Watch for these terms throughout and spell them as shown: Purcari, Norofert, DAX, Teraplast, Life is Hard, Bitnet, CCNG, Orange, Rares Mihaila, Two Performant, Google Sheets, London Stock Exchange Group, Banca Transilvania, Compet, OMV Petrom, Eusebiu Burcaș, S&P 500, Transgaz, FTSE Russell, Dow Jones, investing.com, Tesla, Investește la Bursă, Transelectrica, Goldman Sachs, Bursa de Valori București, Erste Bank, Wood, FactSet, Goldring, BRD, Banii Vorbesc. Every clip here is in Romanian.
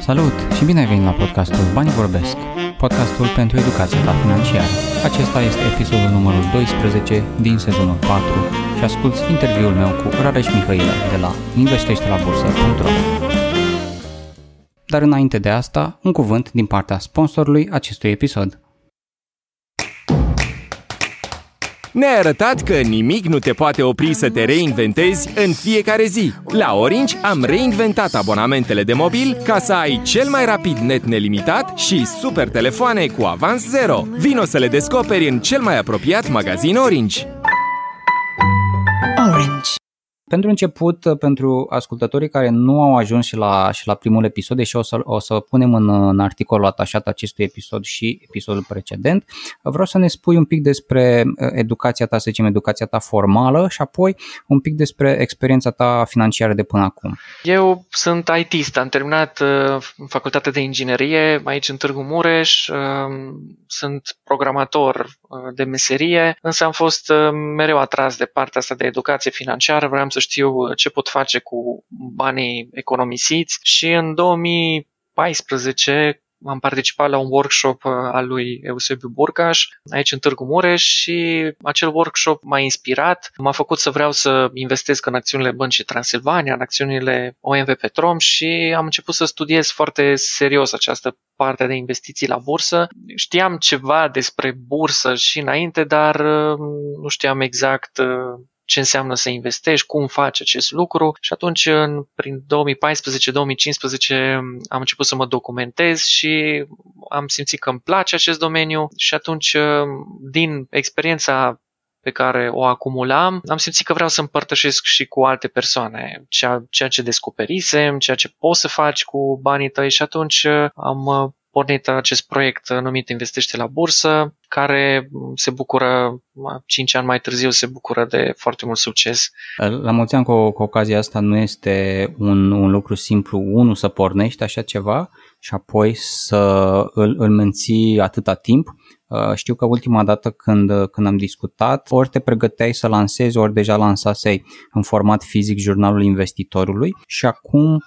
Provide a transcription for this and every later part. Salut și bine ai venit la podcastul Banii Vorbesc, podcastul pentru educația ta financiară. Acesta este episodul numărul 12 din sezonul 4 și asculți interviul meu cu Rares Mihaila de la investește-la-bursă.ro. Dar înainte de asta, un cuvânt din partea sponsorului acestui episod. Ne-ai arătat că nimic nu te poate opri să te reinventezi în fiecare zi. La Orange am reinventat abonamentele de mobil ca să ai cel mai rapid net nelimitat și super telefoane cu avans zero. Vino să le descoperi în cel mai apropiat magazin Orange. Orange. Pentru început, pentru ascultătorii care nu au ajuns și la primul episod, deși o să punem în articolul atașat acestui episod și episodul precedent, vreau să ne spui un pic despre educația ta, să zicem educația ta formală și apoi un pic despre experiența ta financiară de până acum. Eu sunt IT-ist, am terminat facultatea de inginerie aici în Târgu Mureș, sunt programator de meserie, însă am fost mereu atras de partea asta de educație financiară, vreau să știu ce pot face cu banii economisiți și în 2014 am participat la un workshop al lui Eusebiu Burcaș aici în Târgu Mureș și acel workshop m-a inspirat, m-a făcut să vreau să investesc în acțiunile Băncii Transilvania, în acțiunile OMV Petrom și am început să studiez foarte serios această parte de investiții la bursă. Știam ceva despre bursă și înainte, dar nu știam exact ce înseamnă să investești, cum faci acest lucru și atunci prin 2014-2015 am început să mă documentez și am simțit că îmi place acest domeniu și atunci din experiența pe care o acumulam, am simțit că vreau să împărtășesc și cu alte persoane ceea ce descoperisem, ceea ce poți să faci cu banii tăi și atunci am pornit acest proiect numit Investește la Bursă, care se bucură, 5 ani mai târziu, se bucură de foarte mult succes. La mulți ani cu ocazia asta nu este un lucru simplu, unul să pornești așa ceva și apoi să îl menții atâta timp. Știu că ultima dată când am discutat, ori te pregăteai să lansezi, ori deja lansasei în format fizic jurnalul investitorului și acum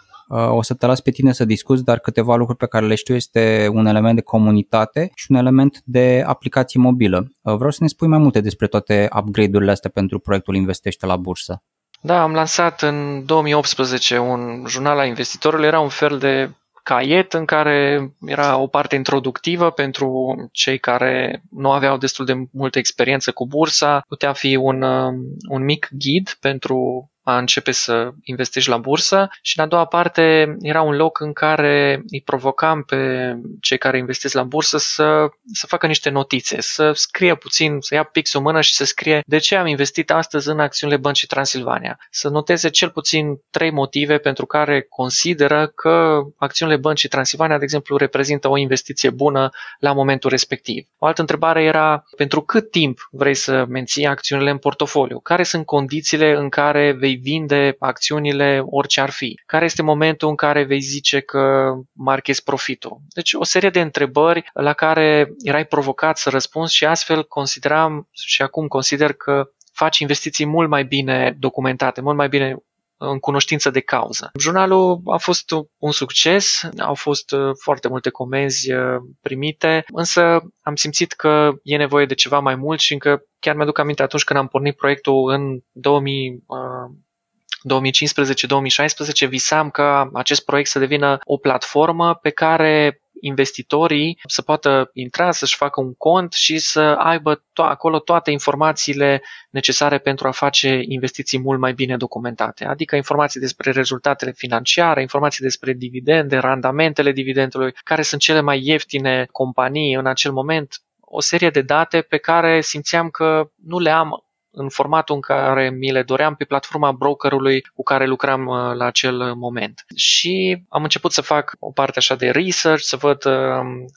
o să te las pe tine să discuți, dar câteva lucruri pe care le știu este un element de comunitate și un element de aplicație mobilă. Vreau să ne spui mai multe despre toate upgrade-urile astea pentru proiectul Investește la Bursă. Da, am lansat în 2018 un jurnal al investitorului, era un fel de caiet în care era o parte introductivă pentru cei care nu aveau destul de multă experiență cu bursa, putea fi un mic ghid pentru a începe să investești la bursă și în a doua parte era un loc în care îi provocam pe cei care investesc la bursă să facă niște notițe, să scrie puțin, să ia pixul în mână și să scrie de ce am investit astăzi în acțiunile Băncii Transilvania. Să noteze cel puțin 3 motive pentru care consideră că acțiunile Băncii Transilvania, de exemplu, reprezintă o investiție bună la momentul respectiv. O altă întrebare era pentru cât timp vrei să menții acțiunile în portofoliu? Care sunt condițiile în care vei vinde acțiunile orice ar fi? Care este momentul în care vei zice că marchezi profitul? Deci o serie de întrebări la care erai provocat să răspunzi și astfel consideram și acum consider că faci investiții mult mai bine documentate, mult mai bine în cunoștință de cauză. Jurnalul a fost un succes, au fost foarte multe comenzi primite, însă am simțit că e nevoie de ceva mai mult și încă chiar mi-aduc aminte atunci când am pornit proiectul în 2015-2016, visam ca acest proiect să devină o platformă pe care investitorii să poată intra, să-și facă un cont și să aibă acolo toate informațiile necesare pentru a face investiții mult mai bine documentate. Adică informații despre rezultatele financiare, informații despre dividende, randamentele dividendului, care sunt cele mai ieftine companii în acel moment, o serie de date pe care simțeam că nu le am în formatul în care mi le doream pe platforma brokerului cu care lucram la acel moment. Și am început să fac o parte așa de research, să văd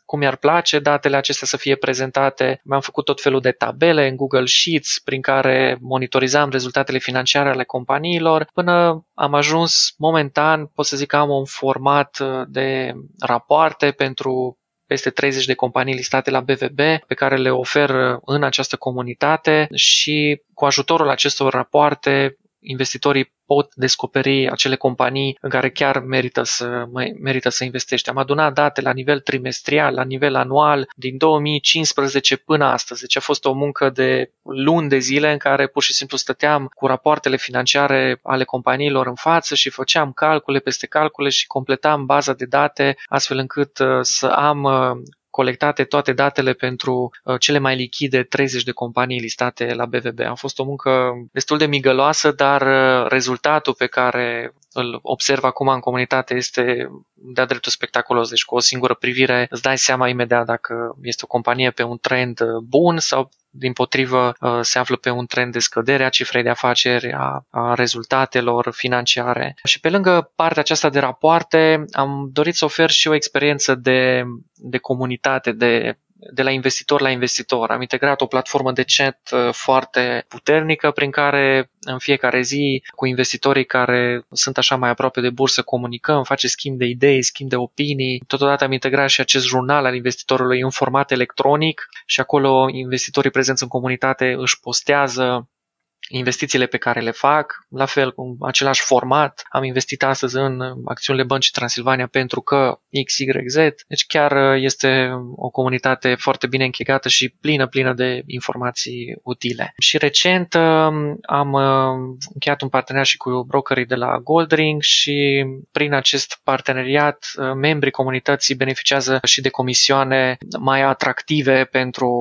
cum mi-ar place datele acestea să fie prezentate. Mi-am făcut tot felul de tabele în Google Sheets prin care monitorizam rezultatele financiare ale companiilor, până am ajuns momentan, pot să zic că am un format de rapoarte pentru peste 30 de companii listate la BVB pe care le ofer în această comunitate și cu ajutorul acestor rapoarte investitorii pot descoperi acele companii în care chiar merită să investești. Am adunat date la nivel trimestrial, la nivel anual, din 2015 până astăzi. Deci a fost o muncă de luni de zile în care pur și simplu stăteam cu rapoartele financiare ale companiilor în față și făceam calcule peste calcule și completam baza de date astfel încât să am colectate toate datele pentru cele mai lichide 30 de companii listate la BVB. A fost o muncă destul de migăloasă, dar rezultatul pe care îl observ acum în comunitate este de-a dreptul spectaculos. Deci cu o singură privire îți dai seama imediat dacă este o companie pe un trend bun sau dimpotrivă se află pe un trend de scădere a cifrei de afaceri, a rezultatelor financiare. Și pe lângă partea aceasta de rapoarte am dorit să ofer și o experiență de comunitate, de la investitor la investitor. Am integrat o platformă de chat foarte puternică prin care în fiecare zi cu investitorii care sunt așa mai aproape de bursă comunicăm, face schimb de idei, schimb de opinii. Totodată am integrat și acest jurnal al investitorului în format electronic și acolo investitorii prezenți în comunitate își postează investițiile pe care le fac, la fel cu același format. Am investit astăzi în acțiunile Băncii Transilvania pentru că XYZ, deci chiar este o comunitate foarte bine închegată și plină de informații utile. Și recent am încheiat un parteneriat și cu brokerii de la Goldring și prin acest parteneriat membrii comunității beneficiază și de comisioane mai atractive pentru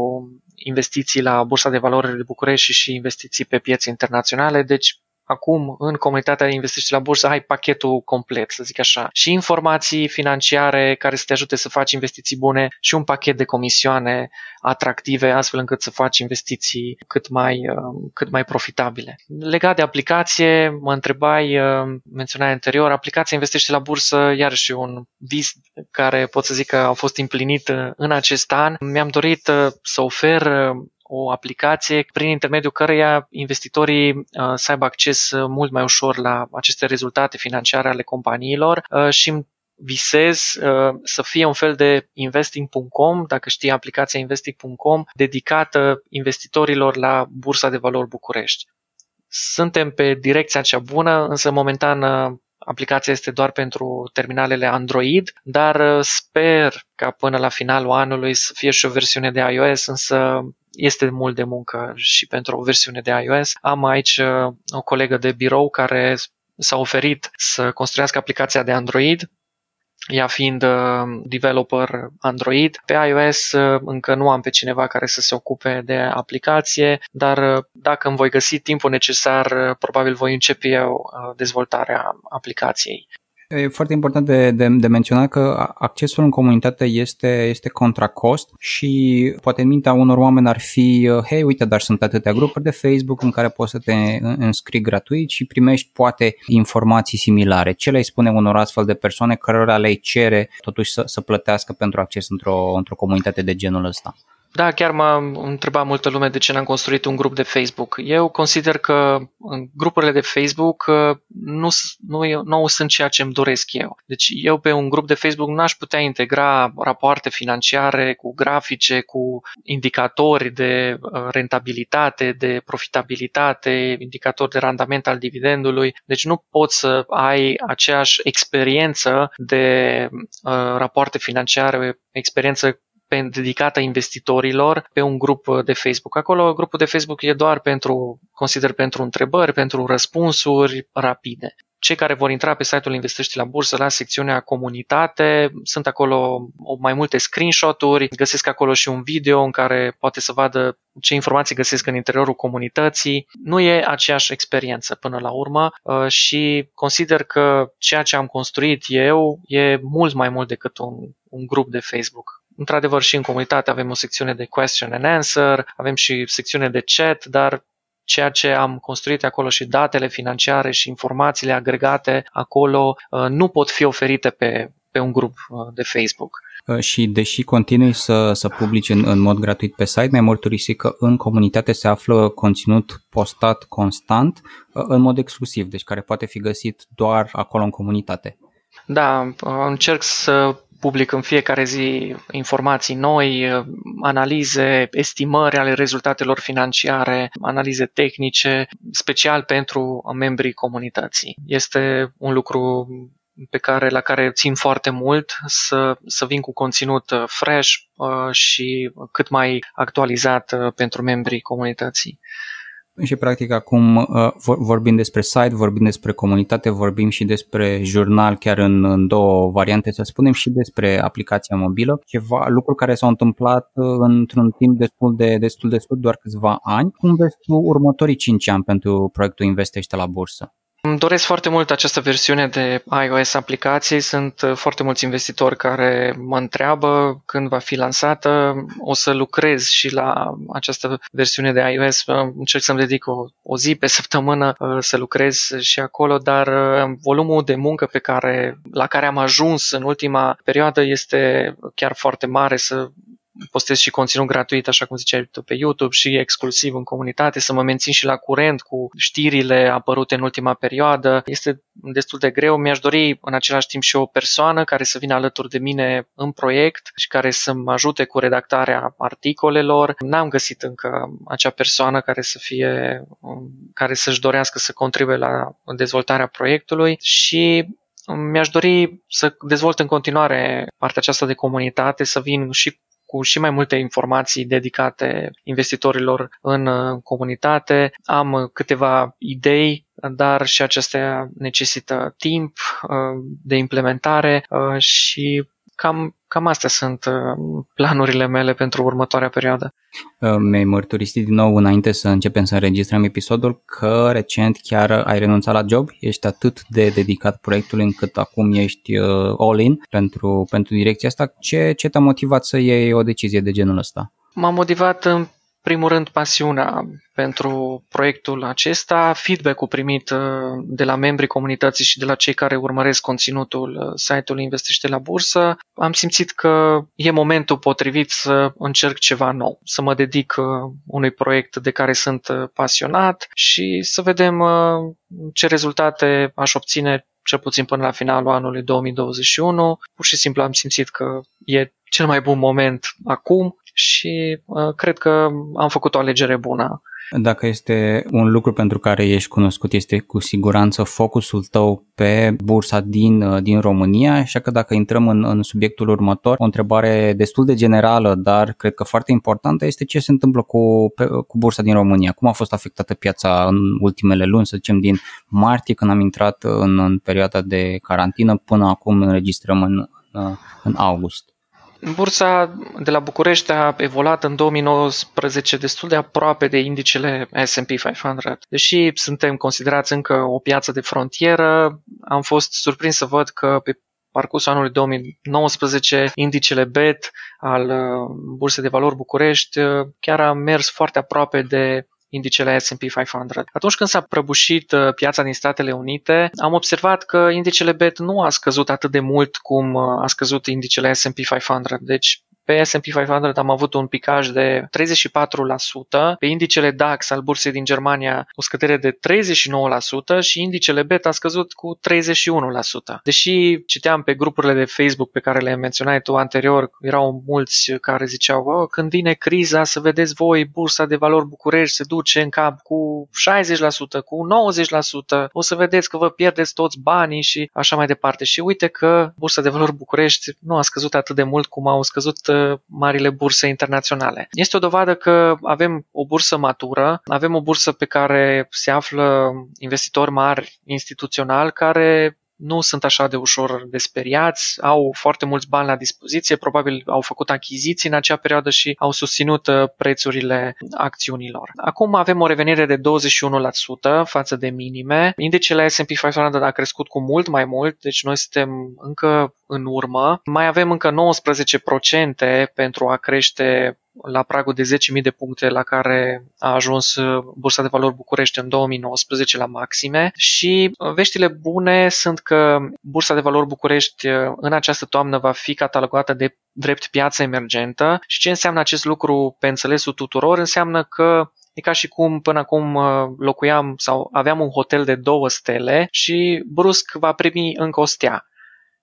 investiții la Bursa de Valori București și investiții pe piețe internaționale, deci acum în comunitatea Investește la Bursă ai pachetul complet, să zic așa, și informații financiare care să te ajute să faci investiții bune și un pachet de comisioane atractive astfel încât să faci investiții cât mai profitabile. Legat de aplicație, mă întrebai, menționai anterior, aplicația Investește la Bursă, iarăși un vis care pot să zic că a fost împlinit în acest an. Mi-am dorit să ofer o aplicație prin intermediul căreia investitorii să aibă acces mult mai ușor la aceste rezultate financiare ale companiilor și îmi visez să fie un fel de investing.com, dacă știi aplicația investing.com, dedicată investitorilor la Bursa de Valori București. Suntem pe direcția cea bună, însă momentan aplicația este doar pentru terminalele Android, dar sper ca până la finalul anului să fie și o versiune de iOS, însă este mult de muncă și pentru o versiune de iOS. Am aici o colegă de birou care s-a oferit să construiască aplicația de Android, ea fiind developer Android. Pe iOS încă nu am pe cineva care să se ocupe de aplicație, dar dacă îmi voi găsi timpul necesar, probabil voi începe eu dezvoltarea aplicației. E foarte important de menționat că accesul în comunitate este contra cost și poate în mintea unor oameni ar fi, hei, uite, dar sunt atâtea grupuri de Facebook în care poți să te înscrii gratuit și primești poate informații similare. Ce le-ai spune unor astfel de persoane cărora le cere totuși să plătească pentru acces într-o comunitate de genul ăsta? Da, chiar m-a întrebat multă lume de ce n-am construit un grup de Facebook. Eu consider că grupurile de Facebook nu sunt ceea ce îmi doresc eu. Deci eu pe un grup de Facebook n-aș putea integra rapoarte financiare cu grafice, cu indicatori de rentabilitate, de profitabilitate, indicatori de randament al dividendului. Deci nu poți să ai aceeași experiență de rapoarte financiare, experiență dedicată investitorilor pe un grup de Facebook. Acolo grupul de Facebook e doar pentru întrebări, pentru răspunsuri rapide. Cei care vor intra pe site-ul Investește la Bursă, la secțiunea comunitate, sunt acolo mai multe screenshot-uri, găsesc acolo și un video în care poate să vadă ce informații găsesc în interiorul comunității. Nu e aceeași experiență până la urmă și consider că ceea ce am construit eu e mult mai mult decât un grup de Facebook. Într-adevăr, și în comunitate avem o secțiune de question and answer, avem și secțiune de chat, dar ceea ce am construit acolo și datele financiare și informațiile agregate acolo nu pot fi oferite pe un grup de Facebook. Și deși continui să publici în mod gratuit pe site, mi-ai mărturisit că în comunitate se află conținut postat constant în mod exclusiv, deci care poate fi găsit doar acolo în comunitate. Da, încerc să public în fiecare zi informații noi, analize, estimări ale rezultatelor financiare, analize tehnice, special pentru membrii comunității. Este un lucru la care țin foarte mult, să vin cu conținut fresh și cât mai actualizat pentru membrii comunității. Și practic acum vorbim despre site, vorbim despre comunitate, vorbim și despre jurnal chiar în două variante, să spunem, și despre aplicația mobilă, lucruri care s-au întâmplat într-un timp destul de scurt, doar câțiva ani. Cum vezi tu următorii 5 ani pentru proiectul Investește la Bursă? Îmi doresc foarte mult această versiune de iOS aplicației. Sunt foarte mulți investitori care mă întreabă când va fi lansată. O să lucrez și la această versiune de iOS. Încerc să-mi dedic o zi pe săptămână să lucrez și acolo, dar volumul de muncă la care am ajuns în ultima perioadă este chiar foarte mare, să postez și conținut gratuit, așa cum ziceai tu, pe YouTube și exclusiv în comunitate, să mă mențin și la curent cu știrile apărute în ultima perioadă. Este destul de greu. Mi-aș dori în același timp și o persoană care să vină alături de mine în proiect și care să mă ajute cu redactarea articolelor. N-am găsit încă acea persoană care să-și dorească să contribuie la dezvoltarea proiectului și mi-aș dori să dezvolt în continuare partea aceasta de comunitate, să vin și cu și mai multe informații dedicate investitorilor în comunitate. Am câteva idei, dar și acestea necesită timp de implementare și cam astea sunt planurile mele pentru următoarea perioadă. Mi-ai mărturisit din nou înainte să începem să înregistrăm episodul că recent chiar ai renunțat la job, ești atât de dedicat proiectului încât acum ești all-in pentru direcția asta. Ce te-a motivat să iei o decizie de genul ăsta? M-a motivat în primul rând pasiunea pentru proiectul acesta, feedback-ul primit de la membrii comunității și de la cei care urmăresc conținutul site-ului Investește la Bursă. Am simțit că e momentul potrivit să încerc ceva nou, să mă dedic unui proiect de care sunt pasionat și să vedem ce rezultate aș obține, cel puțin până la finalul anului 2021. Pur și simplu am simțit că e cel mai bun moment acum și cred că am făcut o alegere bună. Dacă este un lucru pentru care ești cunoscut, este cu siguranță focusul tău pe bursa din România, așa că dacă intrăm în subiectul următor, o întrebare destul de generală, dar cred că foarte importantă, este ce se întâmplă cu bursa din România. Cum a fost afectată piața în ultimele luni, să zicem din martie, când am intrat în perioada de carantină, până acum înregistrăm în august? Bursa de la București a evoluat în 2019 destul de aproape de indicele S&P 500. Deși suntem considerați încă o piață de frontieră, am fost surprins să văd că pe parcursul anului 2019 indicele BET al Bursei de Valori București chiar a mers foarte aproape de indicele S&P 500. Atunci când s-a prăbușit piața din Statele Unite, am observat că indicele BET nu a scăzut atât de mult cum a scăzut indicele S&P 500. Deci pe S&P 500 am avut un picaj de 34%, pe indicele DAX al bursei din Germania o scădere de 39% și indicele BET a scăzut cu 31%. Deși citeam pe grupurile de Facebook pe care le menționai tu anterior, erau mulți care ziceau când vine criza, să vedeți voi, Bursa de Valori București se duce în cap cu 60%, cu 90%, o să vedeți că vă pierdeți toți banii și așa mai departe. Și uite că Bursa de Valori București nu a scăzut atât de mult cum au scăzut marile burse internaționale. Este o dovadă că avem o bursă matură, avem o bursă pe care se află investitori mari instituționali care nu sunt așa de ușor desperiați, au foarte mulți bani la dispoziție, probabil au făcut achiziții în acea perioadă și au susținut prețurile acțiunilor. Acum avem o revenire de 21% față de minime. Indicele S&P 500 a crescut cu mult mai mult, deci noi suntem încă în urmă. Mai avem încă 19% pentru a crește la pragul de 10.000 de puncte la care a ajuns Bursa de Valori București în 2019 la maxime și veștile bune sunt că Bursa de Valori București în această toamnă va fi catalogată de drept piață emergentă și ce înseamnă acest lucru pe înțelesul tuturor? Înseamnă că e ca și cum până acum locuiam sau aveam un hotel de 2 stele și brusc va primi încă o stea.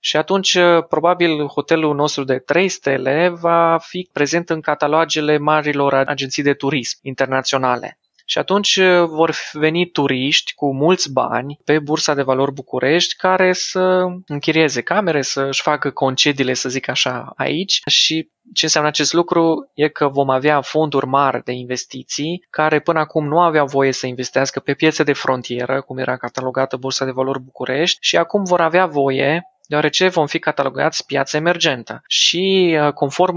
Și atunci, probabil, hotelul nostru de 3 stele va fi prezent în catalogele marilor agenții de turism internaționale. Și atunci vor veni turiști cu mulți bani pe Bursa de Valori București care să închirieze camere, să-și facă concediile, să zic așa, aici. Și ce înseamnă acest lucru e că vom avea fonduri mari de investiții care până acum nu aveau voie să investească pe piețe de frontieră, cum era catalogată Bursa de Valori București, și acum vor avea voie, deoarece vom fi catalogați piața emergentă. Și conform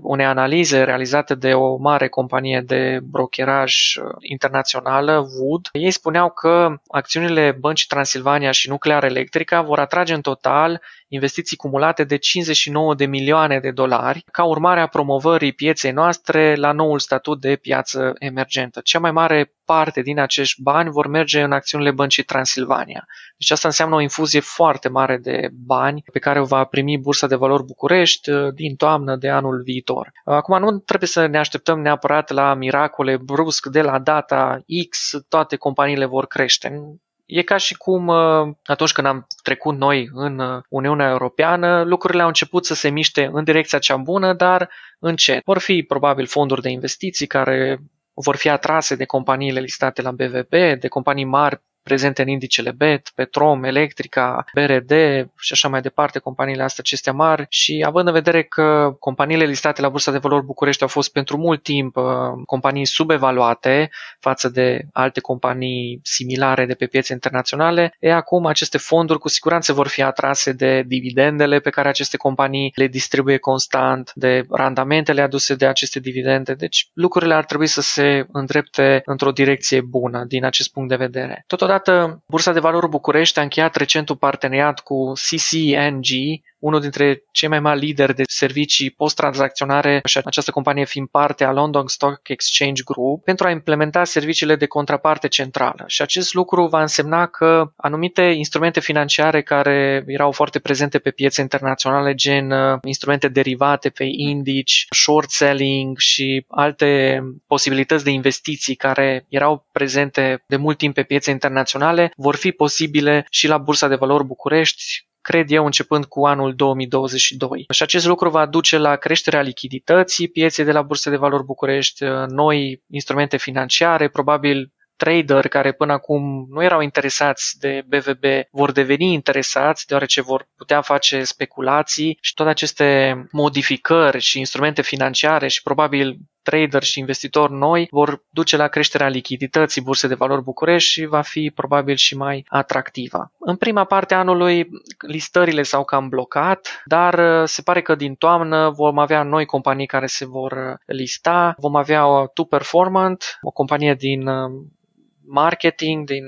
unei analize realizate de o mare companie de brokeraj internațională, Wood, ei spuneau că acțiunile băncii Transilvania și Nuclear Electrica vor atrage în total investiții cumulate de 59 de milioane de dolari ca urmare a promovării pieței noastre la noul statut de piață emergentă. Cea mai mare parte din acești bani vor merge în acțiunile băncii Transilvania. Deci asta înseamnă o infuzie foarte mare de bani pe care o va primi Bursa de Valori București din toamnă de anul viitor. Acum nu trebuie să ne așteptăm neapărat la miracole brusc de la data X, toate companiile vor crește. E ca și cum atunci când am trecut noi în Uniunea Europeană, lucrurile au început să se miște în direcția cea bună, dar încet. Vor fi probabil fonduri de investiții care vor fi atrase de companiile listate la BVB, de companii mari prezente în indicele BET, Petrom, Electrica, BRD și așa mai departe, companiile astea acestea mari. Și având în vedere că companiile listate la Bursa de Valori București au fost pentru mult timp companii subevaluate față de alte companii similare de pe piețe internaționale, acum aceste fonduri cu siguranță vor fi atrase de dividendele pe care aceste companii le distribuie constant, de randamentele aduse de aceste dividende. Deci lucrurile ar trebui să se îndrepte într-o direcție bună din acest punct de vedere. Totodată, Bursa de Valori București a încheiat recent un parteneriat cu CCNG, unul dintre cei mai mari lideri de servicii post-tranzacționare, și această companie fiind parte a London Stock Exchange Group, pentru a implementa serviciile de contraparte centrală. Și acest lucru va însemna că anumite instrumente financiare care erau foarte prezente pe piețe internaționale, gen instrumente derivate pe indici, short selling și alte posibilități de investiții care erau prezente de mult timp pe piețe internaționale, vor fi posibile și la Bursa de Valori București, cred eu, începând cu anul 2022. Și acest lucru va duce la creșterea lichidității pieței de la Bursa de Valori București, noi instrumente financiare, probabil trader care până acum nu erau interesați de BVB vor deveni interesați, deoarece vor putea face speculații și toate aceste modificări și instrumente financiare și probabil trader și investitori noi vor duce la creșterea lichidității Bursei de Valori București și va fi probabil și mai atractivă. În prima parte a anului listările s-au cam blocat, dar se pare că din toamnă vom avea noi companii care se vor lista. Vom avea Two Performant, o companie din marketing, din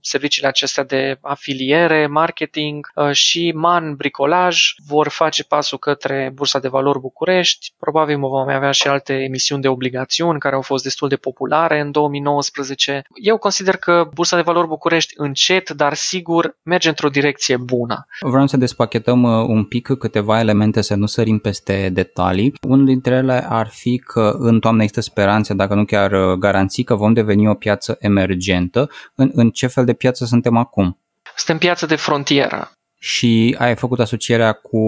serviciile acestea de afiliere, marketing și Man Bricolaj vor face pasul către Bursa de Valori București. Probabil vom avea și alte emisiuni de obligațiuni care au fost destul de populare în 2019. Eu consider că Bursa de Valori București încet, dar sigur, merge într-o direcție bună. Vreau să despachetăm un pic câteva elemente, să nu sărim peste detalii. Unul dintre ele ar fi că în toamnă există speranțe, dacă nu chiar garanții, că vom deveni o piață emergentă. În ce fel de piață suntem acum? Suntem piață de frontieră. Și ai făcut asocierea cu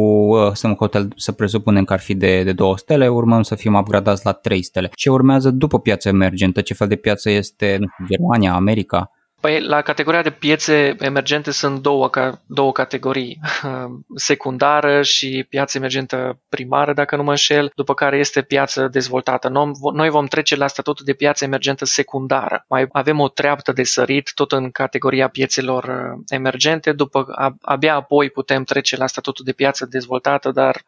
un hotel, să presupunem că ar fi de 2 stele, urmăm să fim upgradați la 3 stele. Ce urmează după piața emergentă? Ce fel de piață este Germania, America? Păi, la categoria de piețe emergente sunt două categorii, secundară și piață emergentă primară, dacă nu mă înșel, după care este piață dezvoltată. Noi vom trece la statutul de piață emergentă secundară. Mai avem o treaptă de sărit, tot în categoria piețelor emergente, abia apoi putem trece la statutul de piață dezvoltată, dar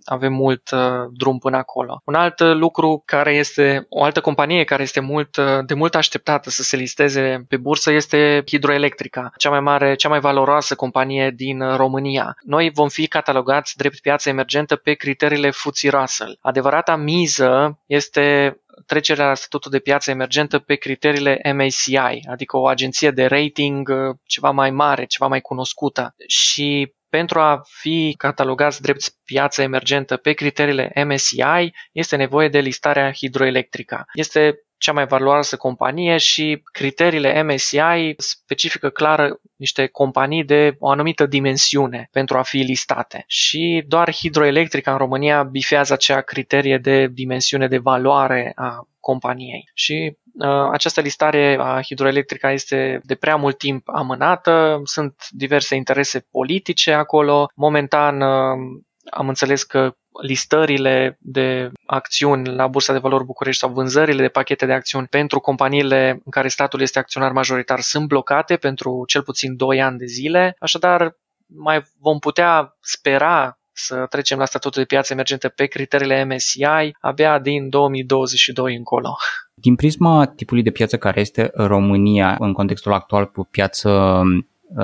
avem mult drum până acolo. Un alt lucru care este, o altă companie care este de mult așteptată să se listeze pe bursă este Hidroelectrica, cea mai valoroasă companie din România. Noi vom fi catalogați drept piață emergentă pe criteriile FTSE Russell. Adevărata miză este trecerea la statutul de piață emergentă pe criteriile MSCI, adică o agenție de rating ceva mai mare, ceva mai cunoscută. Și pentru a fi catalogați drept piață emergentă pe criteriile MSCI, este nevoie de listarea Hidroelectrica. Este cea mai valoroasă companie și criteriile MSCI specifică clar niște companii de o anumită dimensiune pentru a fi listate. Și doar Hidroelectrica în România bifează acea criterie de dimensiune de valoare a companiei. Și această listare a Hidroelectrica este de prea mult timp amânată, sunt diverse interese politice acolo. Momentan am înțeles că listările de acțiuni la Bursa de Valori București sau vânzările de pachete de acțiuni pentru companiile în care statul este acționar majoritar sunt blocate pentru cel puțin 2 ani de zile, așadar mai vom putea spera să trecem la statutul de piață emergente pe criteriile MSCI abia din 2022 încolo. Din prisma tipului de piață care este România în contextul actual cu piață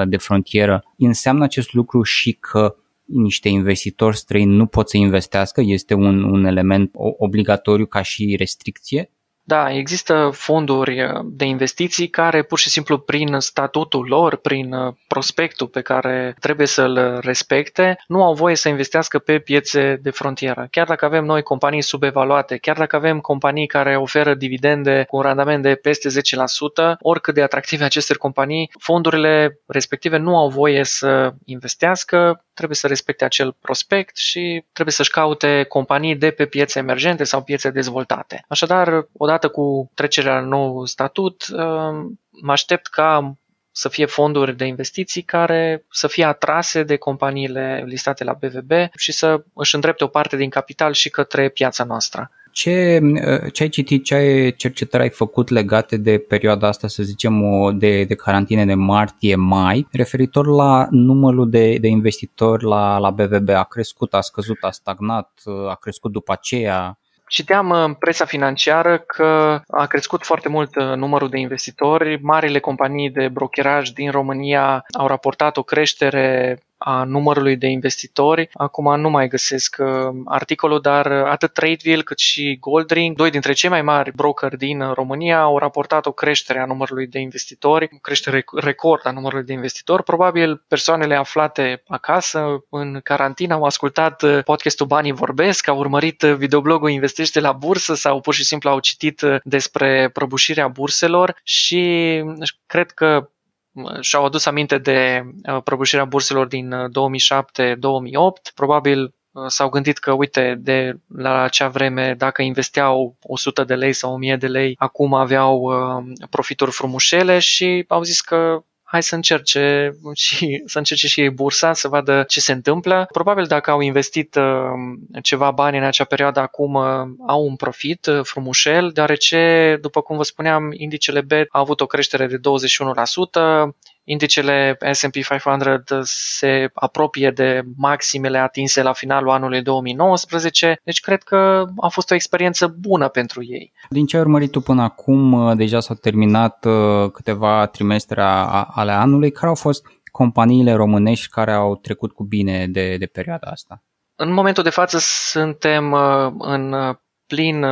de frontieră, înseamnă acest lucru și că niște investitori străini nu pot să investească? Este un element obligatoriu ca și restricție? Da, există fonduri de investiții care pur și simplu prin statutul lor, prin prospectul pe care trebuie să-l respecte, nu au voie să investească pe piețe de frontieră. Chiar dacă avem noi companii subevaluate, chiar dacă avem companii care oferă dividende cu un randament de peste 10%, oricât de atractive aceste companii, fondurile respective nu au voie să investească, trebuie să respecte acel prospect și trebuie să-și caute companii de pe piețe emergente sau piețe dezvoltate. Așadar, odată cu trecerea la nou statut, mă aștept ca să fie fonduri de investiții care să fie atrase de companiile listate la BVB și să își îndrepte o parte din capital și către piața noastră. Ce ai citit, ce cercetări ai făcut legate de perioada asta, să zicem, de carantine de martie-mai, referitor la numărul de investitori la BVB? A crescut, a scăzut, a stagnat, a crescut după aceea? Citeam în presa financiară că a crescut foarte mult numărul de investitori. Marile companii de brokeraj din România au raportat o creștere a numărului de investitori. Acum nu mai găsesc articolul, dar atât Tradeville cât și Goldring, 2 dintre cei mai mari brokeri din România, au raportat o creștere a numărului de investitori, o creștere record a numărului de investitori. Probabil persoanele aflate acasă în carantină au ascultat podcastul Banii Vorbesc, au urmărit videoblogul Investește la Bursă sau pur și simplu au citit despre prăbușirea burselor și cred că și-au adus aminte de prăbușirea burselor din 2007-2008. Probabil s-au gândit că, uite, de la acea vreme, dacă investeau 100 de lei sau 1000 de lei, acum aveau profituri frumușele și au zis că hai să încerce și ei bursa, să vadă ce se întâmplă. Probabil dacă au investit ceva bani în acea perioadă, acum au un profit frumușel, deoarece, după cum vă spuneam, indicele BET a avut o creștere de 21%, indicele S&P 500 se apropie de maximele atinse la finalul anului 2019, deci cred că a fost o experiență bună pentru ei. Din ce ai urmărit tu până acum, deja s-au terminat câteva trimestre ale anului, care au fost companiile românești care au trecut cu bine de perioada asta? În momentul de față suntem în plin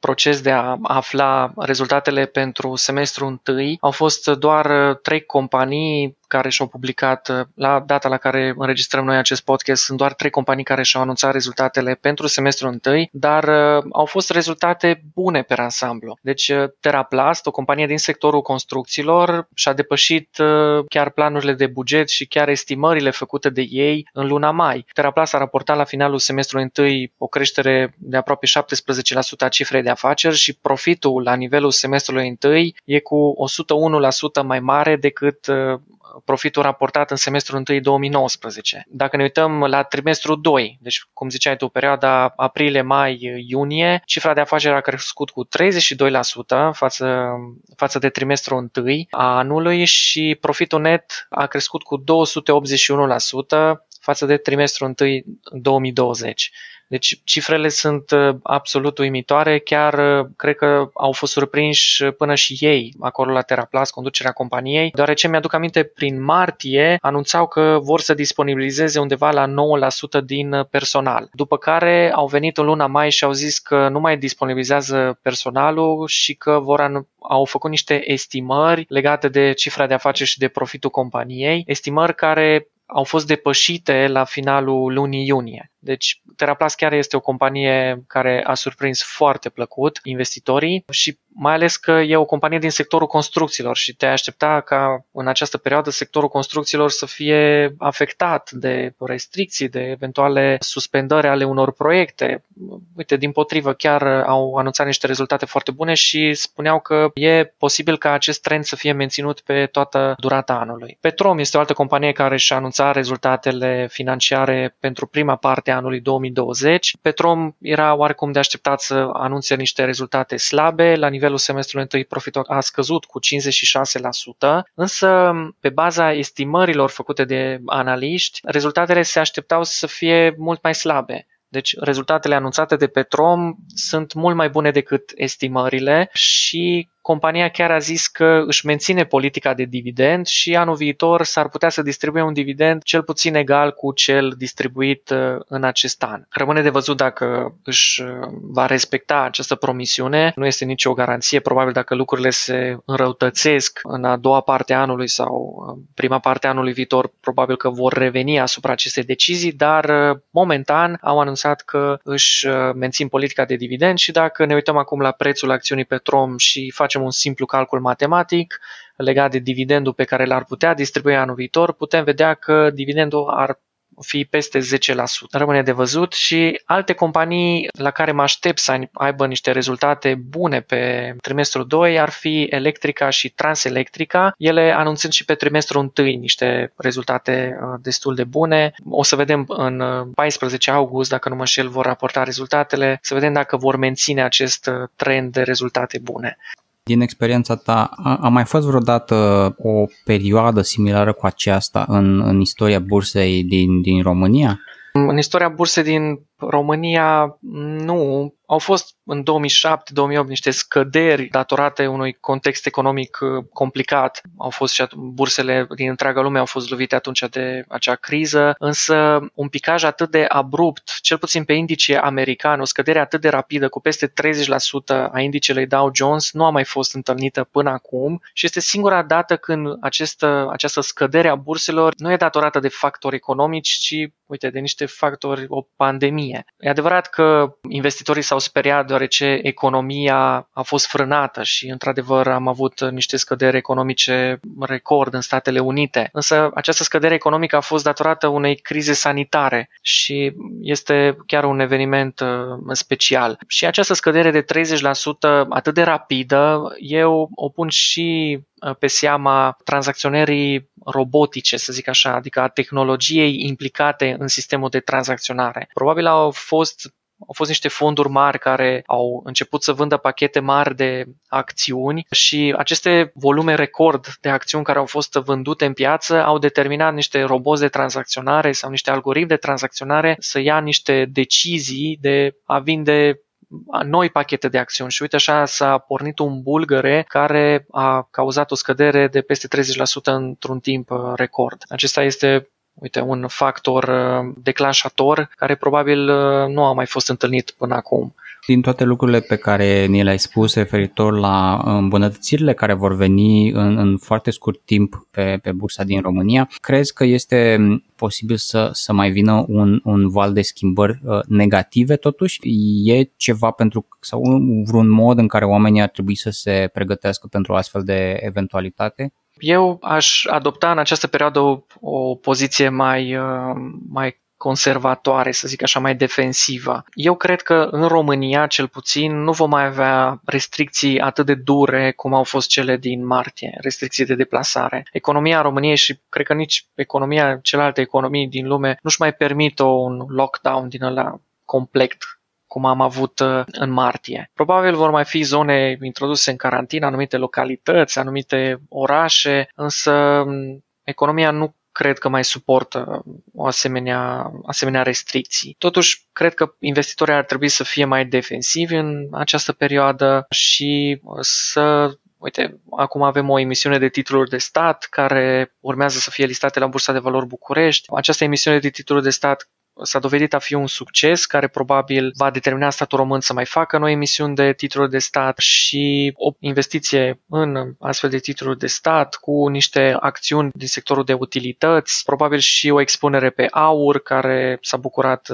proces de a afla rezultatele pentru semestrul 1. Au fost doar 3 companii care și-au publicat, la data la care înregistrăm noi acest podcast, sunt doar 3 companii care și-au anunțat rezultatele pentru semestrul 1, dar au fost rezultate bune pe ansamblu. Deci Teraplast, o companie din sectorul construcțiilor, și-a depășit chiar planurile de buget și chiar estimările făcute de ei în luna mai. Teraplast a raportat la finalul semestrului 1 o creștere de aproape 17% a cifrei de afaceri și profitul la nivelul semestrului 1 e cu 101% mai mare decât profitul raportat în semestrul 1 2019. Dacă ne uităm la trimestrul 2, deci cum ziceai tu, perioada aprilie, mai, iunie, cifra de afaceri a crescut cu 32% față de trimestrul 1 a anului și profitul net a crescut cu 281% față de trimestrul 1 2020. Deci cifrele sunt absolut uimitoare, chiar cred că au fost surprinși până și ei acolo la Teraplast, conducerea companiei, deoarece mi-aduc aminte, prin martie anunțau că vor să disponibilizeze undeva la 9% din personal. După care au venit în luna mai și au zis că nu mai disponibilizează personalul și că au făcut niște estimări legate de cifra de afaceri și de profitul companiei, estimări care au fost depășite la finalul lunii iunie. Deci Teraplast chiar este o companie care a surprins foarte plăcut investitorii și mai ales că e o companie din sectorul construcțiilor și te-ai aștepta ca în această perioadă sectorul construcțiilor să fie afectat de restricții, de eventuale suspendări ale unor proiecte. Uite, dimpotrivă, chiar au anunțat niște rezultate foarte bune și spuneau că e posibil ca acest trend să fie menținut pe toată durata anului. Petrom este o altă companie care și-a anunțat rezultatele financiare pentru prima parte a anului 2020. Petrom era oarecum de așteptat să anunțe niște rezultate slabe. La nivelul semestrului întâi, profitul a scăzut cu 56%, însă pe baza estimărilor făcute de analiști, rezultatele se așteptau să fie mult mai slabe. Deci rezultatele anunțate de Petrom sunt mult mai bune decât estimările și compania chiar a zis că își menține politica de dividend și anul viitor s-ar putea să distribuie un dividend cel puțin egal cu cel distribuit în acest an. Rămâne de văzut dacă își va respecta această promisiune. Nu este nicio garanție, probabil dacă lucrurile se înrăutățesc în a doua parte a anului sau prima parte a anului viitor, probabil că vor reveni asupra acestei decizii, dar momentan au anunțat că își mențin politica de dividend și dacă ne uităm acum la prețul acțiunii Petrom și facem un simplu calcul matematic legat de dividendul pe care l-ar putea distribui anul viitor, putem vedea că dividendul ar fi peste 10%. Rămâne de văzut și alte companii la care mă aștept să aibă niște rezultate bune pe trimestrul 2 ar fi Electrica și Transelectrica, ele anunțând și pe trimestrul 1 niște rezultate destul de bune. O să vedem în 14 august, dacă nu mă înșel, vor raporta rezultatele, să vedem dacă vor menține acest trend de rezultate bune. Din experiența ta, a mai fost vreodată o perioadă similară cu aceasta în istoria bursei din România? În istoria bursei din România nu. Au fost în 2007-2008 niște scăderi datorate unui context economic complicat. Au fost și bursele din întreaga lume au fost lovite atunci de acea criză, însă un picaj atât de abrupt, cel puțin pe indice american, o scădere atât de rapidă cu peste 30% a indicelui Dow Jones nu a mai fost întâlnită până acum și este singura dată când această scădere a burselor nu e datorată de factori economici, ci uite, de niște factori, o pandemie. E adevărat că investitorii s-au speriat deoarece economia a fost frânată și, într-adevăr, am avut niște scăderi economice record în Statele Unite. Însă această scădere economică a fost datorată unei crize sanitare și este chiar un eveniment special. Și această scădere de 30% atât de rapidă, eu o pun și pe seama tranzacționării robotice, să zic așa, adică a tehnologiei implicate în sistemul de tranzacționare. Probabil au fost niște fonduri mari care au început să vândă pachete mari de acțiuni și aceste volume record de acțiuni care au fost vândute în piață au determinat niște roboți de tranzacționare sau niște algoritmi de tranzacționare să ia niște decizii de a vinde noi pachete de acțiuni și uite așa s-a pornit un bulgăre care a cauzat o scădere de peste 30% într-un timp record. Acesta este un factor declanșator care probabil nu a mai fost întâlnit până acum. Din toate lucrurile pe care ni le-ai spus referitor la îmbunătățirile care vor veni în foarte scurt timp pe bursa din România, crezi că este posibil să mai vină un val de schimbări negative totuși? E ceva sau vreun mod în care oamenii ar trebui să se pregătească pentru astfel de eventualitate? Eu aș adopta în această perioadă o poziție mai conservatoare, să zic așa, mai defensivă. Eu cred că în România, cel puțin, nu vom mai avea restricții atât de dure cum au fost cele din martie, restricții de deplasare. Economia României și cred că nici celelalte economii din lume nu-și mai permit un lockdown din ăla complet, cum am avut în martie. Probabil vor mai fi zone introduse în carantină, anumite localități, anumite orașe, însă economia nu cred că mai suportă o asemenea restricții. Totuși, cred că investitorii ar trebui să fie mai defensivi în această perioadă și să... Uite, acum avem o emisiune de titluri de stat care urmează să fie listate la Bursa de Valori București. Această emisiune de titluri de stat s-a dovedit a fi un succes care probabil va determina statul român să mai facă noi emisiuni de titluri de stat și o investiție în astfel de titluri de stat cu niște acțiuni din sectorul de utilități, probabil și o expunere pe aur care s-a bucurat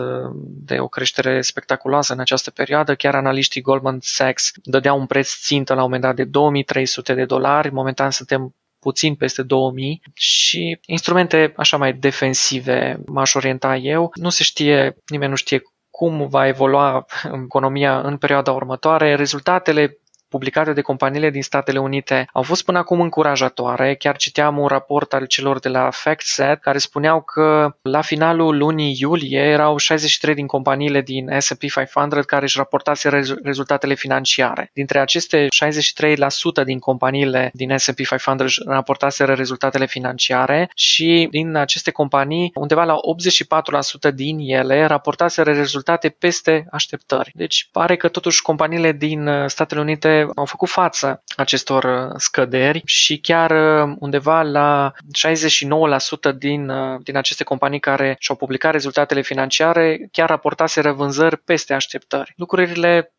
de o creștere spectaculoasă în această perioadă. Chiar analiștii Goldman Sachs dădeau un preț țintă la un moment dat de $2,300, momentan suntem puțin peste 2000 și instrumente așa mai defensive m-aș orienta eu. Nu se știe, nimeni nu știe cum va evolua economia în perioada următoare. Rezultatele publicate de companiile din Statele Unite au fost până acum încurajatoare. Chiar citeam un raport al celor de la FactSet care spuneau că la finalul lunii iulie erau 63 din companiile din S&P 500 care își raportaseră rezultatele financiare. Dintre aceste 63% din companiile din S&P 500 își raportaseră rezultatele financiare și din aceste companii undeva la 84% din ele raportaseră rezultate peste așteptări. Deci pare că totuși companiile din Statele Unite au făcut față acestor scăderi și chiar undeva la 69% din aceste companii care și-au publicat rezultatele financiare chiar raportaseră vânzări peste așteptări. Lucrurile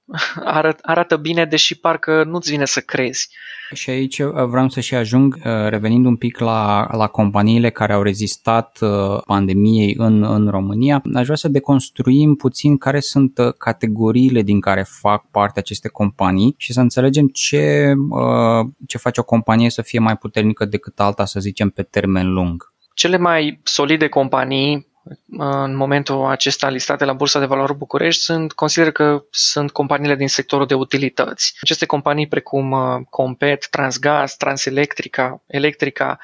arată bine, deși parcă nu-ți vine să crezi. Și aici vreau să și ajung, revenind un pic la companiile care au rezistat pandemiei în România. Aș vrea să deconstruim puțin care sunt categoriile din care fac parte aceste companii și să înțelegem ce face o companie să fie mai puternică decât alta, să zicem, pe termen lung. Cele mai solide companii în momentul acesta listate la Bursa de Valori București consider că sunt companiile din sectorul de utilități. Aceste companii precum Compet, Transgaz, Transelectrica, Electrica,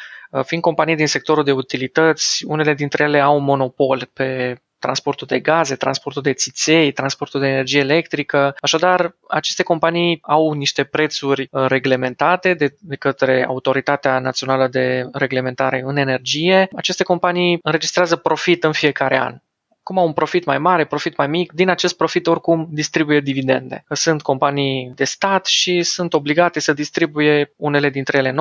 fiind companii din sectorul de utilități, unele dintre ele au un monopol pe transportul de gaze, transportul de țiței, transportul de energie electrică. Așadar, aceste companii au niște prețuri reglementate de către Autoritatea Națională de Reglementare în Energie. Aceste companii înregistrează profit în fiecare an. Cum au un profit mai mare, profit mai mic, din acest profit oricum distribuie dividende. Sunt companii de stat și sunt obligate să distribuie unele dintre ele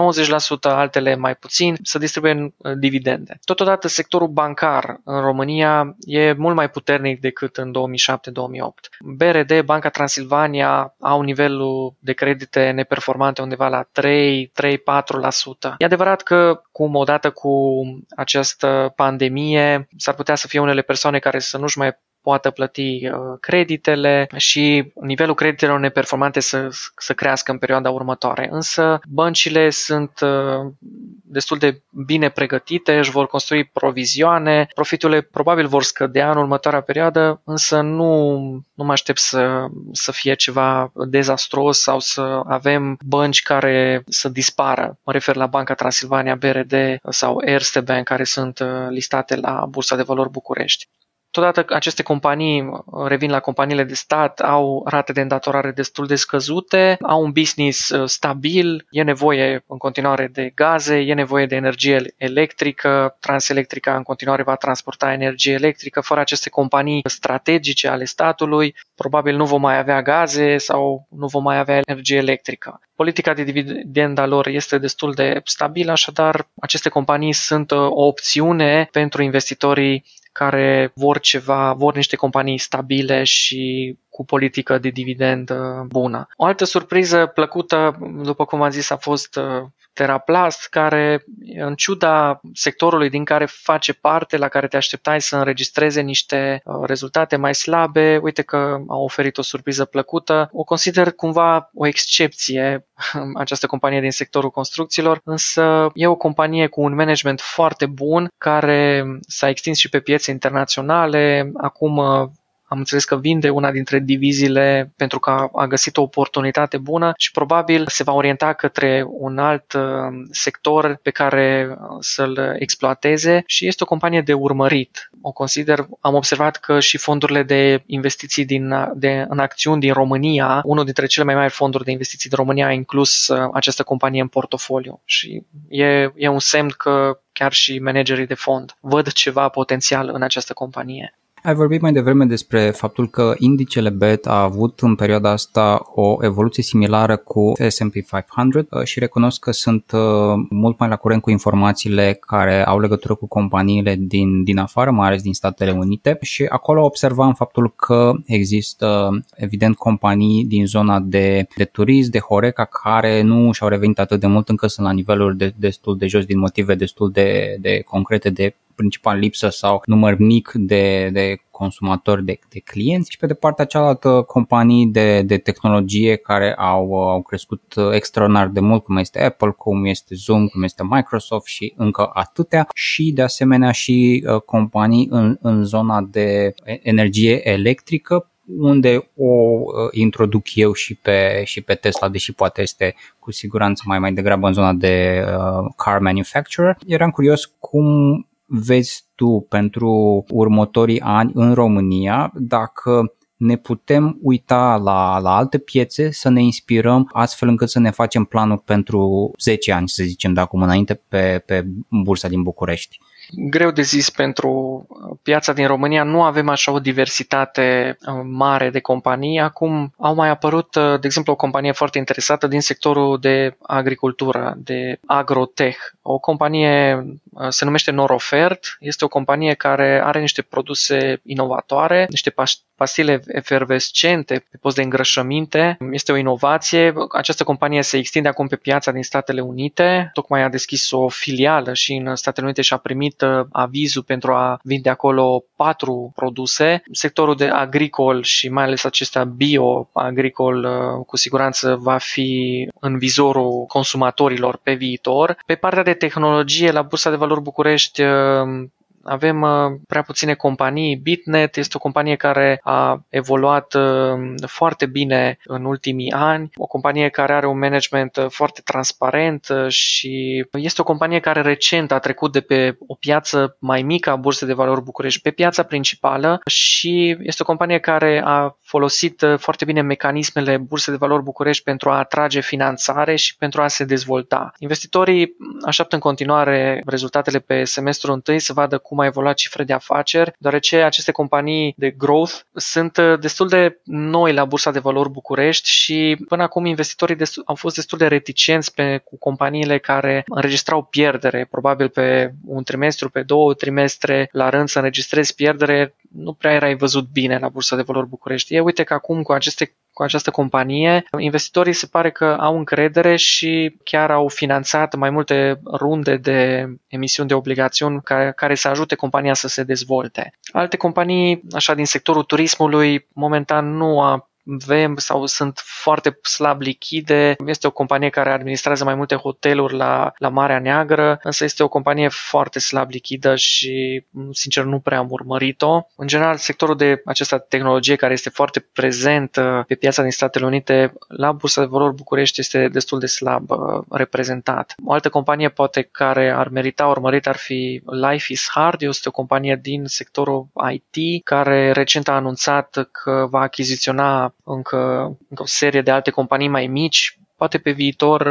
90%, altele mai puțin, să distribuie dividende. Totodată sectorul bancar în România e mult mai puternic decât în 2007-2008. BRD, Banca Transilvania au nivelul de credite neperformante undeva la 3-4%. E adevărat că odată cu această pandemie s-ar putea să fie unele persoane care să nu-și mai poată plăti creditele și nivelul creditelor neperformante să crească în perioada următoare. Însă băncile sunt destul de bine pregătite, își vor construi provizioane, profiturile probabil vor scădea în următoarea perioadă, însă nu mă aștept să fie ceva dezastruos sau să avem bănci care să dispară. Mă refer la Banca Transilvania, BRD sau Erste Bank, care sunt listate la Bursa de Valori București. Totodată aceste companii, revin la companiile de stat, au rate de îndatorare destul de scăzute, au un business stabil, e nevoie în continuare de gaze, e nevoie de energie electrică, Transelectrica în continuare va transporta energie electrică. Fără aceste companii strategice ale statului, probabil nu vom mai avea gaze sau nu vom mai avea energie electrică. Politica de dividend a lor este destul de stabilă, așadar aceste companii sunt o opțiune pentru investitorii care vor niște companii stabile și cu politică de dividend bună. O altă surpriză plăcută, după cum am zis, a fost Teraplast, care, în ciuda sectorului din care face parte, la care te așteptai să înregistreze niște rezultate mai slabe, uite că a oferit o surpriză plăcută. O consider cumva o excepție, această companie din sectorul construcțiilor, însă e o companie cu un management foarte bun, care s-a extins și pe piețe internaționale. Acum am înțeles că vinde una dintre diviziile pentru că a găsit o oportunitate bună și probabil se va orienta către un alt sector pe care să-l exploateze și este o companie de urmărit. O consider, am observat că și fondurile de investiții în acțiuni din România, unul dintre cele mai mari fonduri de investiții din România a inclus această companie în portofoliu și e un semn că chiar și managerii de fond văd ceva potențial în această companie. Ai vorbit mai devreme despre faptul că indicele BET a avut în perioada asta o evoluție similară cu S&P 500 și recunosc că sunt mult mai la curent cu informațiile care au legătură cu companiile din afară, mai ales din Statele Unite, și acolo observam faptul că există evident companii din zona de turism, de Horeca, care nu și-au revenit atât de mult, încă sunt la niveluri destul de jos din motive destul de concrete de principal lipsă sau număr mic de consumatori, de clienți, și pe de partea cealaltă companii de tehnologie care au crescut extraordinar de mult, cum este Apple, cum este Zoom, cum este Microsoft și încă atâtea, și de asemenea și companii în zona de energie electrică, unde o introduc eu și pe Tesla, deși poate este cu siguranță mai degrabă în zona de car manufacturer. Eram curios cum vezi tu pentru următorii ani în România, dacă ne putem uita la alte piețe, să ne inspirăm astfel încât să ne facem planul pentru 10 ani, să zicem, de acum înainte pe bursa din București. Greu de zis pentru piața din România, nu avem așa o diversitate mare de companii. Acum au mai apărut, de exemplu, o companie foarte interesată din sectorul de agricultură, de agrotech. O companie se numește Norofert, este o companie care are niște produse inovatoare, niște pastile efervescente pe post de îngrășăminte. Este o inovație. Această companie se extinde acum pe piața din Statele Unite. Tocmai a deschis o filială și în Statele Unite și a primit avizul pentru a vinde acolo 4 produse. Sectorul de agricol și mai ales acesta bio-agricol cu siguranță va fi în vizorul consumatorilor pe viitor. Pe partea de tehnologie, la Bursa de Valori București avem prea puține companii. Bitnet este o companie care a evoluat foarte bine în ultimii ani, o companie care are un management foarte transparent și este o companie care recent a trecut de pe o piață mai mică a Bursei de Valori București pe piața principală și este o companie care a folosit foarte bine mecanismele Bursei de Valori București pentru a atrage finanțare și pentru a se dezvolta. Investitorii așteaptă în continuare rezultatele pe semestrul întâi să vadă cum a evoluat cifre de afaceri, deoarece aceste companii de growth sunt destul de noi la Bursa de Valori București și până acum investitorii au fost destul de reticenți cu companiile care înregistrau pierdere, probabil pe un trimestru, pe 2 trimestre la rând să înregistrezi pierdere, nu prea erai văzut bine la Bursa de Valori București. E, uite că acum cu această companie, investitorii se pare că au încredere și chiar au finanțat mai multe runde de emisiuni de obligațiuni care să ajute compania să se dezvolte. Alte companii, așa din sectorul turismului, momentan nu avem sau sunt foarte slab lichide. Este o companie care administrează mai multe hoteluri la Marea Neagră, însă este o companie foarte slab lichidă și, sincer, nu prea am urmărit-o. În general, sectorul de această tehnologie care este foarte prezent pe piața din Statele Unite, la Bursa de Valori București este destul de slab reprezentat. O altă companie poate care ar merita urmărit ar fi Life is Hard. Este o companie din sectorul IT care recent a anunțat că va achiziționa încă o serie de alte companii mai mici. Poate pe viitor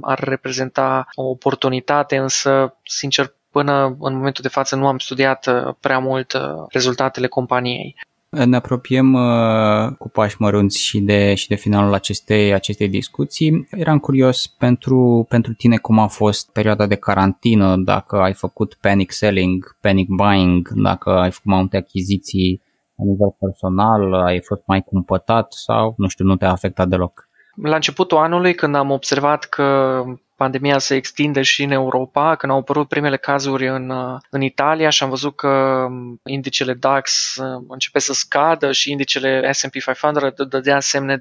ar reprezenta o oportunitate, însă, sincer, până în momentul de față nu am studiat prea mult rezultatele companiei. Ne apropiem cu pași mărunți și de finalul acestei discuții. Eram curios pentru tine cum a fost perioada de carantină, dacă ai făcut panic selling, panic buying, dacă ai făcut mai multe achiziții la nivel personal, ai fost mai cumpătat sau, nu știu, nu te-a afectat deloc? La începutul anului, când am observat că pandemia se extinde și în Europa, când au apărut primele cazuri în Italia și am văzut că indicele DAX începe să scadă și indicele S&P 500 dădea semne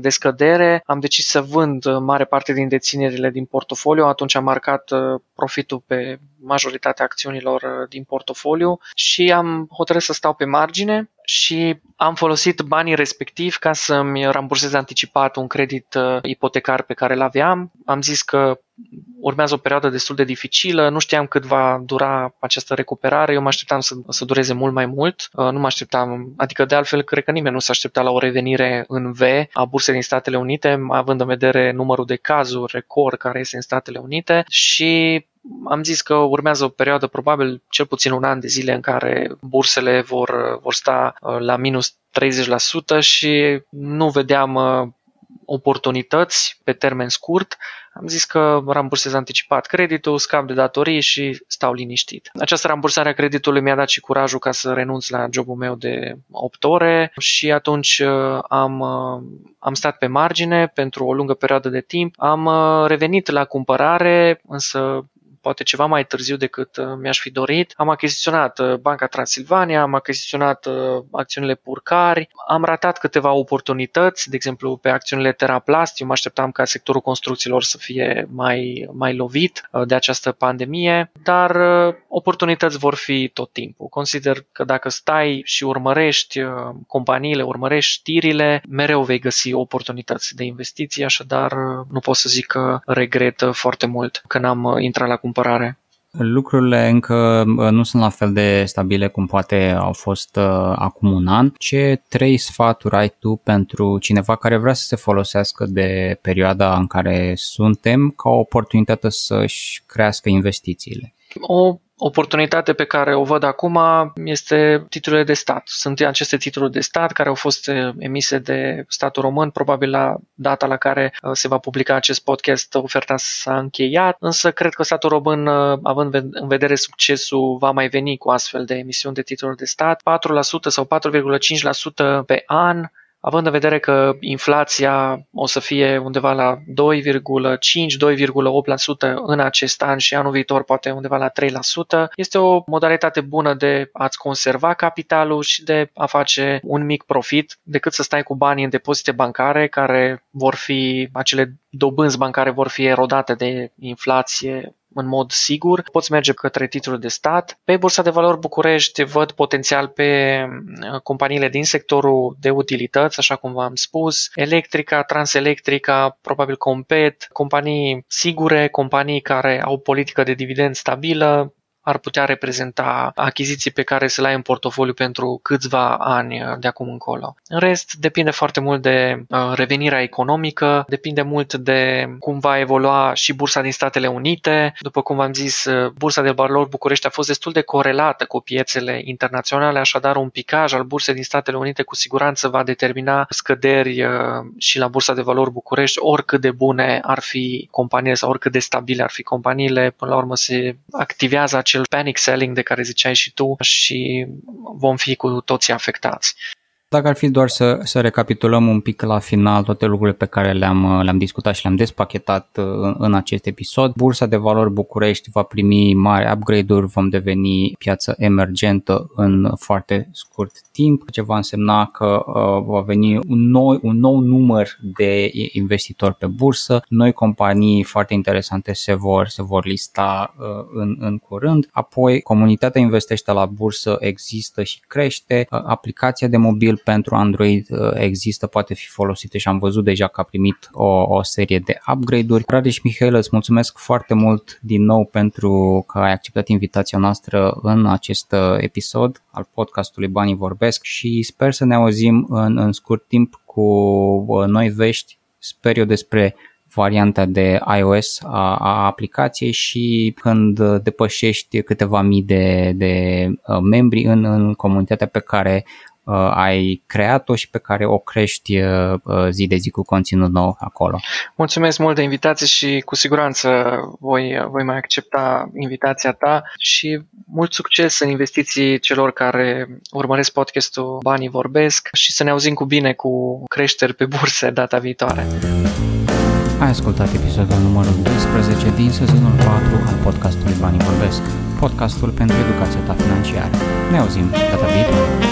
de scădere, am decis să vând mare parte din deținerile din portofoliu. Atunci am marcat profitul pe majoritatea acțiunilor din portofoliu și am hotărât să stau pe margine și am folosit banii respectivi ca să-mi rambursez anticipat un credit ipotecar pe care l-aveam. Am zis că urmează o perioadă destul de dificilă, nu știam cât va dura această recuperare, eu mă așteptam să dureze mult mai mult, nu mă așteptam, adică de altfel cred că nimeni nu s-a așteptat la o revenire în V a bursei din Statele Unite, având în vedere numărul de cazuri record care este în Statele Unite, și Am zis că urmează o perioadă, probabil cel puțin un an de zile, în care bursele vor sta la minus 30% și nu vedeam oportunități pe termen scurt. Am zis că rambursez anticipat creditul, scap de datorii și stau liniștit. Această rambursare a creditului mi-a dat și curajul ca să renunț la jobul meu de 8 ore și atunci am stat pe margine pentru o lungă perioadă de timp. Am revenit la cumpărare, însă poate ceva mai târziu decât mi-aș fi dorit. Am achiziționat Banca Transilvania, am achiziționat acțiunile Purcari, am ratat câteva oportunități, de exemplu pe acțiunile Teraplast. Eu mă așteptam ca sectorul construcțiilor să fie mai lovit de această pandemie, dar oportunități vor fi tot timpul. Consider că dacă stai și urmărești companiile, urmărești știrile, mereu vei găsi oportunități de investiții, așadar nu pot să zic că regret foarte mult că n-am intrat la cumpărare. Lucrurile încă nu sunt la fel de stabile cum poate au fost acum un an. Ce 3 sfaturi ai tu pentru cineva care vrea să se folosească de perioada în care suntem ca o oportunitate să-și crească investițiile? O oportunitate pe care o văd acum este titlurile de stat. Sunt aceste titluri de stat care au fost emise de statul român, probabil la data la care se va publica acest podcast oferta s-a încheiat, însă cred că statul român, având în vedere succesul, va mai veni cu astfel de emisiuni de titluri de stat, 4% sau 4,5% pe an, având în vedere că inflația o să fie undeva la 2,5-2,8% în acest an și anul viitor poate undeva la 3%, este o modalitate bună de a-ți conserva capitalul și de a face un mic profit decât să stai cu banii în depozite bancare, care vor fi, acele dobânzi bancare vor fi erodate de inflație în mod sigur. Poți merge către titluri de stat. Pe Bursa de Valori București văd potențial pe companiile din sectorul de utilități, așa cum v-am spus, Electrica, Transelectrica, probabil Compet, companii sigure, companii care au politică de dividend stabilă, ar putea reprezenta achiziții pe care să le ai în portofoliu pentru câțiva ani de acum încolo. În rest, depinde foarte mult de revenirea economică, depinde mult de cum va evolua și bursa din Statele Unite. După cum v-am zis, Bursa de Valori București a fost destul de corelată cu piețele internaționale, așadar un picaj al bursei din Statele Unite cu siguranță va determina scăderi și la Bursa de Valori București, oricât de bune ar fi companiile sau oricât de stabile ar fi companiile, până la urmă se activează acel panic selling de care ziceai și tu și vom fi cu toții afectați. Dacă ar fi doar să recapitulăm un pic la final toate lucrurile pe care le-am discutat și le-am despachetat în acest episod, Bursa de Valori București va primi mari upgrade-uri, vom deveni piață emergentă în foarte scurt timp, ce va însemna că va veni un nou număr de investitori pe bursă, noi companii foarte interesante se vor lista în curând, apoi comunitatea Investește la Bursă există și crește, aplicația de mobil pentru Android există, poate fi folosită și am văzut deja că a primit o serie de upgrade-uri. Rares Mihaila, îți mulțumesc foarte mult din nou pentru că ai acceptat invitația noastră în acest episod al podcastului Banii Vorbesc și sper să ne auzim în scurt timp cu noi vești, sper eu, despre varianta de iOS a aplicației și când depășești câteva mii de membri în comunitatea pe care ai creat-o și pe care o crești zi de zi cu conținut nou acolo. Mulțumesc mult de invitație și cu siguranță voi mai accepta invitația ta și mult succes în investiții celor care urmăresc podcastul Banii Vorbesc și să ne auzim cu bine cu creșteri pe burse data viitoare. Ai ascultat episodul numărul 12 din sezonul 4 al podcastului Banii Vorbesc, podcastul pentru educația ta financiară. Ne auzim data viitoare!